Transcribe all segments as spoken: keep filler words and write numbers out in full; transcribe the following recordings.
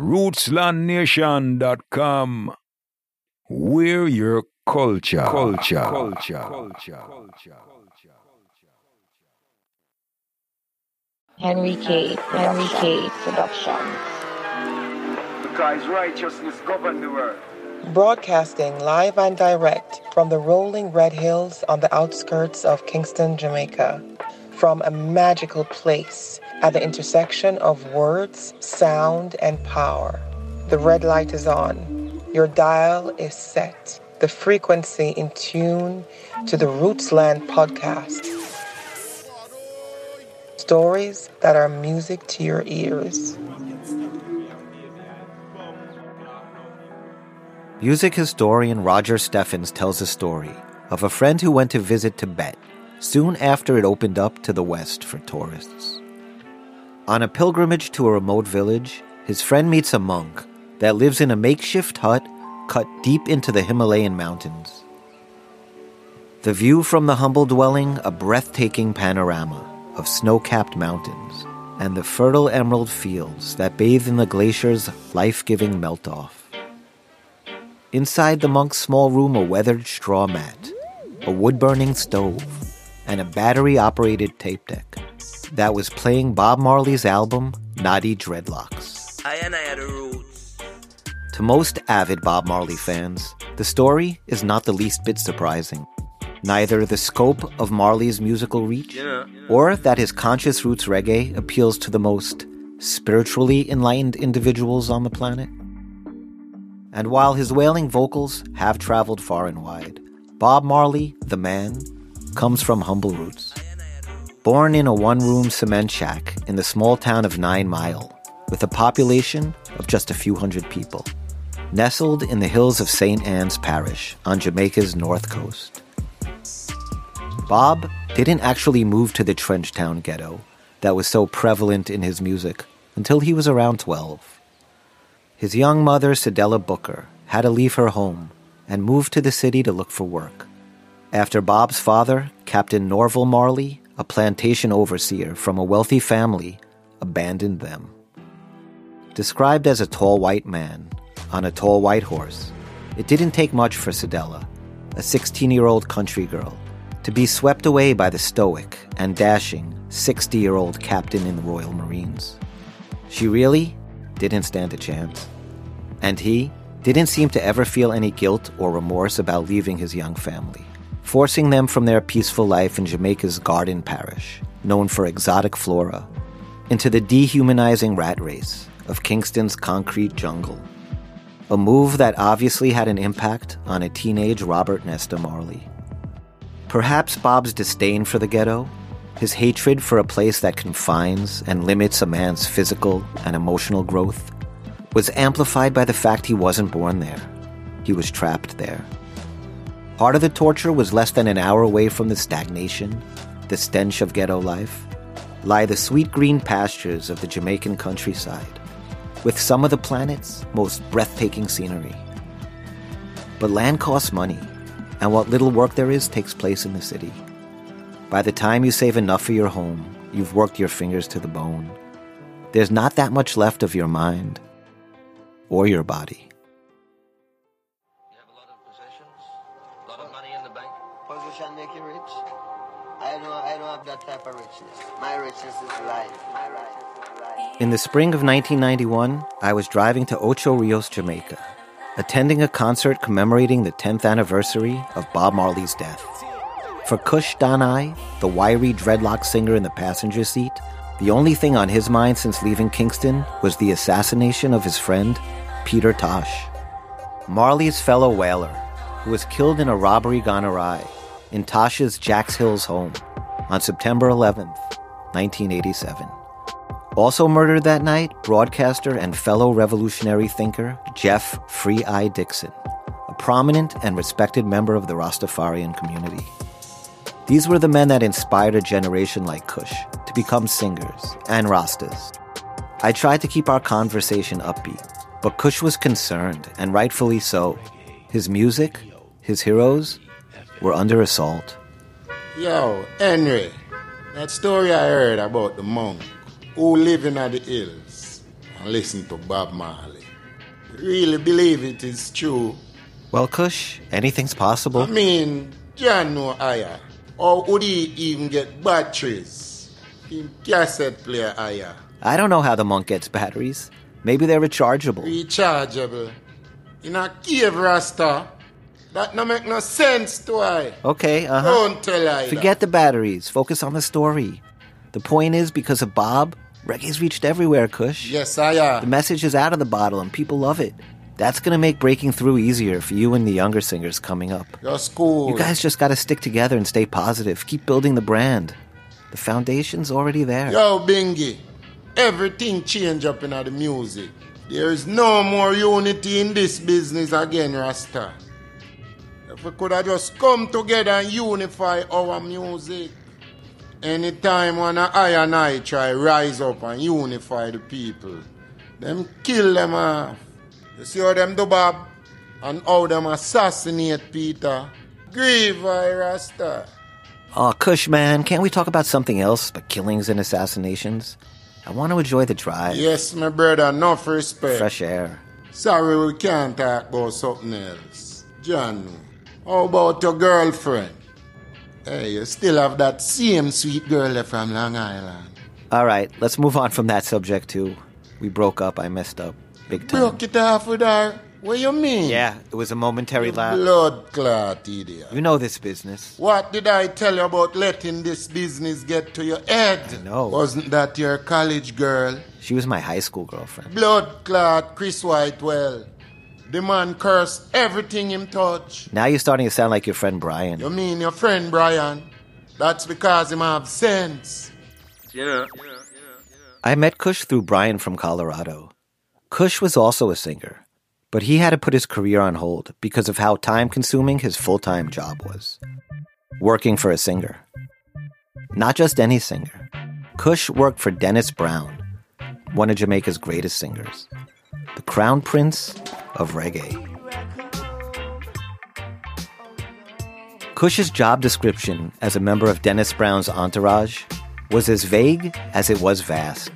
Rootsland Nation dot com. We're your culture. Culture. Culture. Culture. Culture. Henry K. Henry K. Productions. Because righteousness governs the world. Broadcasting live and direct from the rolling red hills on the outskirts of Kingston, Jamaica. From a magical place at the intersection of words, sound, and power. The red light is on. Your dial is set. The frequency in tune to the Rootsland Podcast. Stories that are music to your ears. Music historian Roger Steffens tells a story of a friend who went to visit Tibet soon after it opened up to the West for tourists. On a pilgrimage to a remote village, his friend meets a monk that lives in a makeshift hut cut deep into the Himalayan mountains. The view from the humble dwelling, a breathtaking panorama of snow-capped mountains and the fertile emerald fields that bathe in the glacier's life-giving melt-off. Inside the monk's small room, a weathered straw mat, a wood-burning stove, and a battery-operated tape deck that was playing Bob Marley's album, Natty Dreadlocks. I and I had a roots. To most avid Bob Marley fans, the story is not the least bit surprising. Neither the scope of Marley's musical reach yeah. or that his conscious roots reggae appeals to the most spiritually enlightened individuals on the planet. And while his wailing vocals have traveled far and wide, Bob Marley, the man, comes from humble roots. Born in a one-room cement shack in the small town of Nine Mile, with a population of just a few hundred people, nestled in the hills of Saint Anne's Parish on Jamaica's north coast. Bob didn't actually move to the Trenchtown ghetto that was so prevalent in his music until he was around twelve. His young mother, Cedella Booker, had to leave her home and move to the city to look for work. After Bob's father, Captain Norval Marley, a plantation overseer from a wealthy family, abandoned them. Described as a tall white man on a tall white horse, it didn't take much for Cedella, a sixteen-year-old country girl, to be swept away by the stoic and dashing sixty-year-old captain in the Royal Marines. She really didn't stand a chance. And he didn't seem to ever feel any guilt or remorse about leaving his young family, forcing them from their peaceful life in Jamaica's Garden Parish, known for exotic flora, into the dehumanizing rat race of Kingston's concrete jungle. A move that obviously had an impact on a teenage Robert Nesta Marley. Perhaps Bob's disdain for the ghetto, his hatred for a place that confines and limits a man's physical and emotional growth, was amplified by the fact he wasn't born there. He was trapped there. Part of the torture was less than an hour away from the stagnation, the stench of ghetto life, lie the sweet green pastures of the Jamaican countryside, with some of the planet's most breathtaking scenery. But land costs money. And what little work there is takes place in the city. By the time you save enough for your home, you've worked your fingers to the bone. There's not that much left of your mind or your body. You have a lot of possessions, a lot of money in the bank. Position make you rich? I don't, I don't have that type of richness. My richness is life. My richness is life. In the spring of nineteen ninety-one, I was driving to Ocho Rios, Jamaica, attending a concert commemorating the tenth anniversary of Bob Marley's death. For Kush Danai, the wiry dreadlock singer in the passenger seat, the only thing on his mind since leaving Kingston was the assassination of his friend, Peter Tosh. Marley's fellow whaler, who was killed in a robbery gone awry in Tasha's Jacks Hills home on September eleventh, nineteen eighty-seven. Also murdered that night, broadcaster and fellow revolutionary thinker Jeff Free I Dixon, a prominent and respected member of the Rastafarian community. These were the men that inspired a generation like Kush to become singers and Rastas. I tried to keep our conversation upbeat, but Kush was concerned, and rightfully so. His music, his heroes, were under assault. Yo, Henry, that story I heard about the monk who living at the hills. and listen to Bob Marley. Really believe it is true. Well, Kush, anything's possible. I mean, John no higher. Or would he even get batteries? In cassette player higher. I don't know how the monk gets batteries. Maybe they're rechargeable. Rechargeable. In a cave, Rasta. That no make no sense to I. Okay, uh-huh. Don't tell I. Forget the batteries. Focus on the story. The point is, because of Bob, reggae's reached everywhere, Kush. Yes, I am. The message is out of the bottle and people love it. That's going to make breaking through easier for you and the younger singers coming up. You're cool. You guys just got to stick together and stay positive. Keep building the brand. The foundation's already there. Yo, Bingy, everything change up in the music. There is no more unity in this business again, Rasta. If we could have just come together and unify our music. Anytime when I and I try rise up and unify the people, them kill them off. You see how them do, Bob? And how them assassinate Peter. Grieve, I, Rasta. Aw, oh, Kush, man, can't we talk about something else but killings and assassinations? I want to enjoy the drive. Yes, my brother, enough respect. Fresh air. Sorry we can't talk about something else. John, how about your girlfriend? Hey, you still have that same sweet girl there from Long Island. All right, let's move on from that subject, too. We broke up. I messed up. Big time. Broke it off with her? What you mean? Yeah, it was a momentary lapse. Blood clot, idiot. You know this business. What did I tell you about letting this business get to your head? I know. Wasn't that your college girl? She was my high school girlfriend. Blood clot, Chris Whitewell. The man cursed everything him touch. Now you're starting to sound like your friend Brian. You mean your friend Brian? That's because him have sense. Yeah. yeah, yeah, yeah. I met Kush through Brian from Colorado. Kush was also a singer, but he had to put his career on hold because of how time-consuming his full-time job was. Working for a singer. Not just any singer. Kush worked for Dennis Brown, one of Jamaica's greatest singers. The crown prince of reggae. Kush's job description as a member of Dennis Brown's entourage was as vague as it was vast.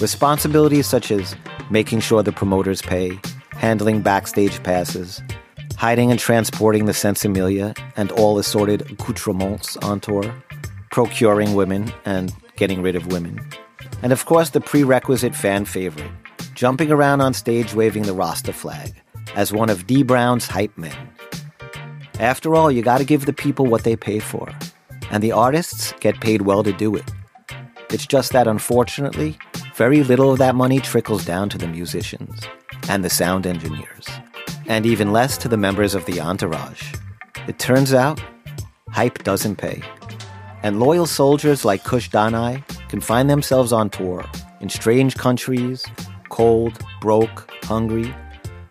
Responsibilities such as making sure the promoters pay, handling backstage passes, hiding and transporting the Sensimilia and all assorted accoutrements on tour, procuring women and getting rid of women, and of course the prerequisite fan favorite, jumping around on stage waving the Rasta flag as one of D. Brown's hype men. After all, you gotta give the people what they pay for, and the artists get paid well to do it. It's just that, unfortunately, very little of that money trickles down to the musicians and the sound engineers, and even less to the members of the entourage. It turns out, hype doesn't pay, and loyal soldiers like Kush Danai can find themselves on tour in strange countries, cold, broke, hungry,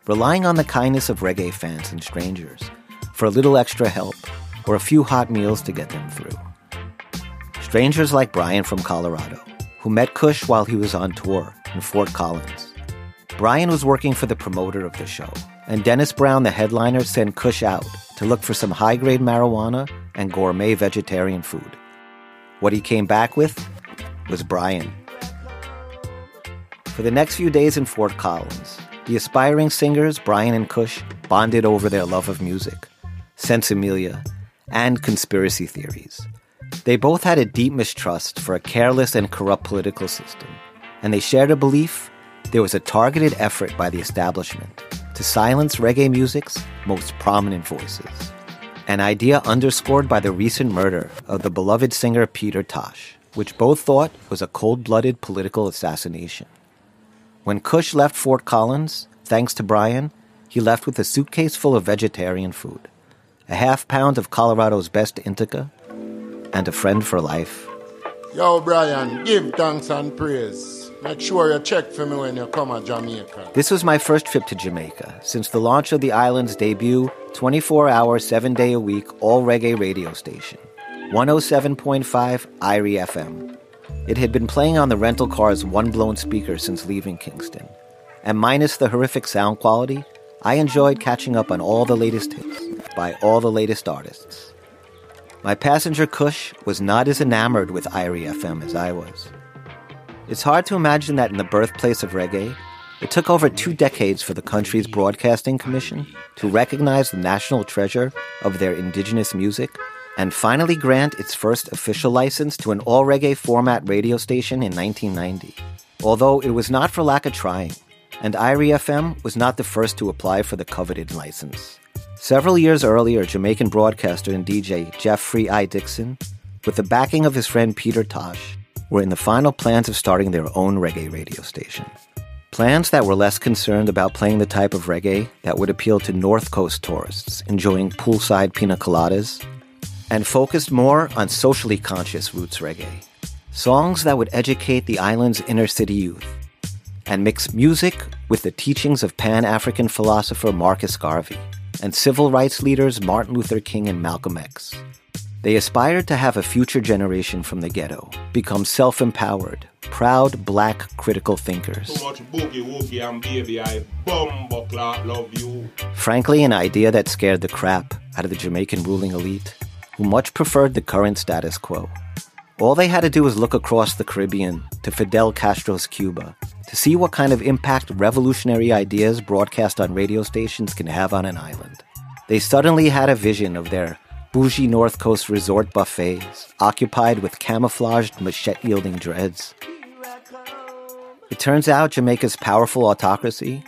relying on the kindness of reggae fans and strangers for a little extra help or a few hot meals to get them through. Strangers like Brian from Colorado, who met Kush while he was on tour in Fort Collins. Brian was working for the promoter of the show, and Dennis Brown, the headliner, sent Kush out to look for some high-grade marijuana and gourmet vegetarian food. What he came back with was Brian. For the next few days in Fort Collins, the aspiring singers Brian and Kush bonded over their love of music, Sensimilia, and conspiracy theories. They both had a deep mistrust for a careless and corrupt political system, and they shared a belief there was a targeted effort by the establishment to silence reggae music's most prominent voices, an idea underscored by the recent murder of the beloved singer Peter Tosh, which both thought was a cold-blooded political assassination. When Kush left Fort Collins, thanks to Brian, he left with a suitcase full of vegetarian food, a half pound of Colorado's best Intica, and a friend for life. Yo, Brian, give thanks and praise. Make sure you check for me when you come to Jamaica. This was my first trip to Jamaica since the launch of the island's debut twenty-four hour, seven-day-a-week, all-reggae radio station, one oh seven point five Irie F M. It had been playing on the rental car's one-blown speaker since leaving Kingston. And minus the horrific sound quality, I enjoyed catching up on all the latest hits by all the latest artists. My passenger Kush was not as enamored with Irie F M as I was. It's hard to imagine that in the birthplace of reggae, it took over two decades for the country's Broadcasting Commission to recognize the national treasure of their indigenous music and finally grant its first official license to an all-reggae format radio station in nineteen ninety. Although it was not for lack of trying, and Irie F M was not the first to apply for the coveted license. Several years earlier, Jamaican broadcaster and D J Jeff Free I Dixon, with the backing of his friend Peter Tosh, were in the final plans of starting their own reggae radio station. Plans that were less concerned about playing the type of reggae that would appeal to North Coast tourists enjoying poolside pina coladas, and focused more on socially conscious roots reggae. Songs that would educate the island's inner city youth, and mix music with the teachings of Pan-African philosopher Marcus Garvey and civil rights leaders Martin Luther King and Malcolm X. They aspired to have a future generation from the ghetto become self-empowered, proud black critical thinkers. Frankly, an idea that scared the crap out of the Jamaican ruling elite, who much preferred the current status quo. All they had to do was look across the Caribbean to Fidel Castro's Cuba to see what kind of impact revolutionary ideas broadcast on radio stations can have on an island. They suddenly had a vision of their bougie North Coast resort buffets occupied with camouflaged machete-wielding dreads. It turns out Jamaica's powerful autocracy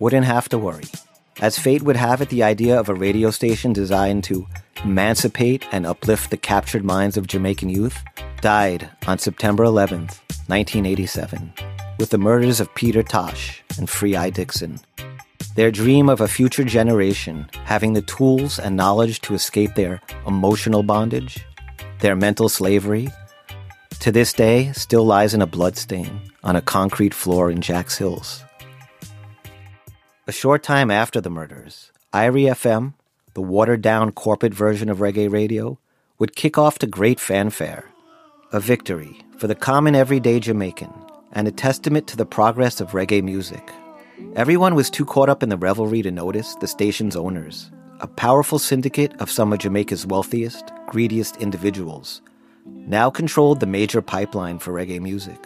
wouldn't have to worry. As fate would have it, the idea of a radio station designed to emancipate and uplift the captured minds of Jamaican youth died on September eleventh, nineteen eighty-seven, with the murders of Peter Tosh and Free I Dixon. Their dream of a future generation having the tools and knowledge to escape their emotional bondage, their mental slavery, to this day still lies in a bloodstain on a concrete floor in Jacks Hills. A short time after the murders, Irie F M, the watered-down corporate version of reggae radio, would kick off to great fanfare, a victory for the common everyday Jamaican, and a testament to the progress of reggae music. Everyone was too caught up in the revelry to notice the station's owners, a powerful syndicate of some of Jamaica's wealthiest, greediest individuals, now controlled the major pipeline for reggae music.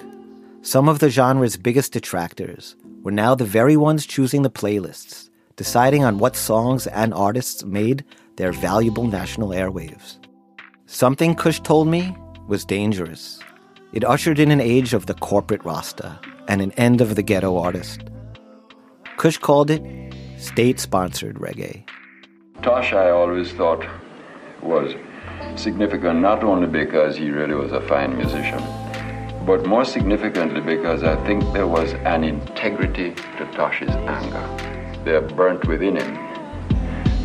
Some of the genre's biggest detractors were now the very ones choosing the playlists, deciding on what songs and artists made their valuable national airwaves. Something Kush told me was dangerous. It ushered in an age of the corporate Rasta and an end of the ghetto artist. Kush called it state-sponsored reggae. Tosh, I always thought, was significant not only because he really was a fine musician, but more significantly because I think there was an integrity to Tosh's anger. There burnt within him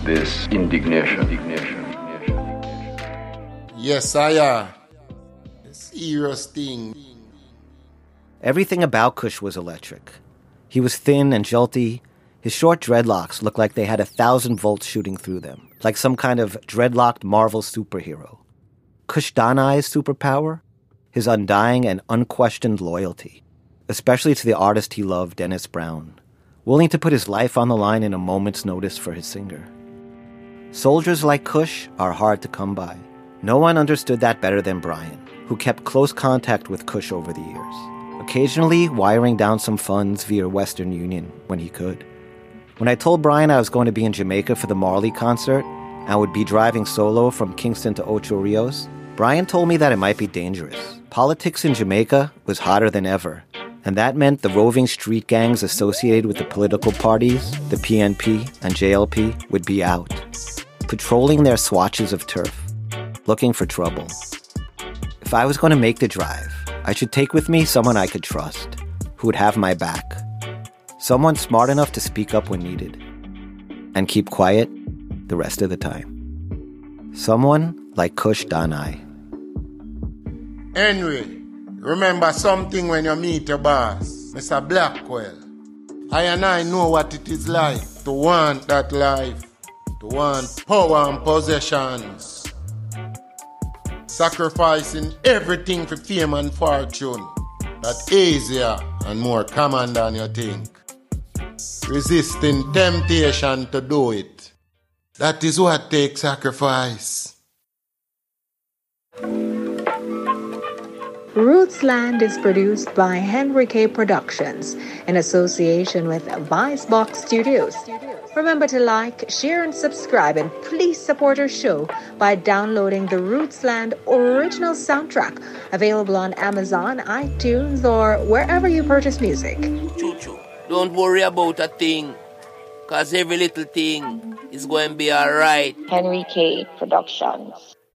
this indignation. indignation. Yes, I am. Serious thing. Everything about Kush was electric. He was thin and jolty. His short dreadlocks looked like they had a thousand volts shooting through them, like some kind of dreadlocked Marvel superhero. Kush Danai's superpower? His undying and unquestioned loyalty, especially to the artist he loved, Dennis Brown, willing to put his life on the line in a moment's notice for his singer. Soldiers like Kush are hard to come by. No one understood that better than Brian, who kept close contact with Kush over the years, occasionally wiring down some funds via Western Union when he could. When I told Brian I was going to be in Jamaica for the Marley concert and would be driving solo from Kingston to Ocho Rios, Brian told me that it might be dangerous. Politics in Jamaica was hotter than ever, and that meant the roving street gangs associated with the political parties, the P N P and J L P, would be out, patrolling their swatches of turf, looking for trouble. If I was going to make the drive, I should take with me someone I could trust, who would have my back, someone smart enough to speak up when needed, and keep quiet the rest of the time. Someone like Kush Danai. Henry, remember something when you meet your boss, Mister Blackwell. I and I know what it is like to want that life, to want power and possessions, sacrificing everything for fame and fortune. That's easier and more common than you think. Resisting temptation to do it. That is what takes sacrifice. Rootsland is produced by Henry K. Productions in association with Vicebox Studios. Remember to like, share, and subscribe, and please support our show by downloading the Rootsland original soundtrack, available on Amazon, iTunes, or wherever you purchase music. Choo-choo. Don't worry about a thing, because every little thing is going to be all right. Henry K. Productions.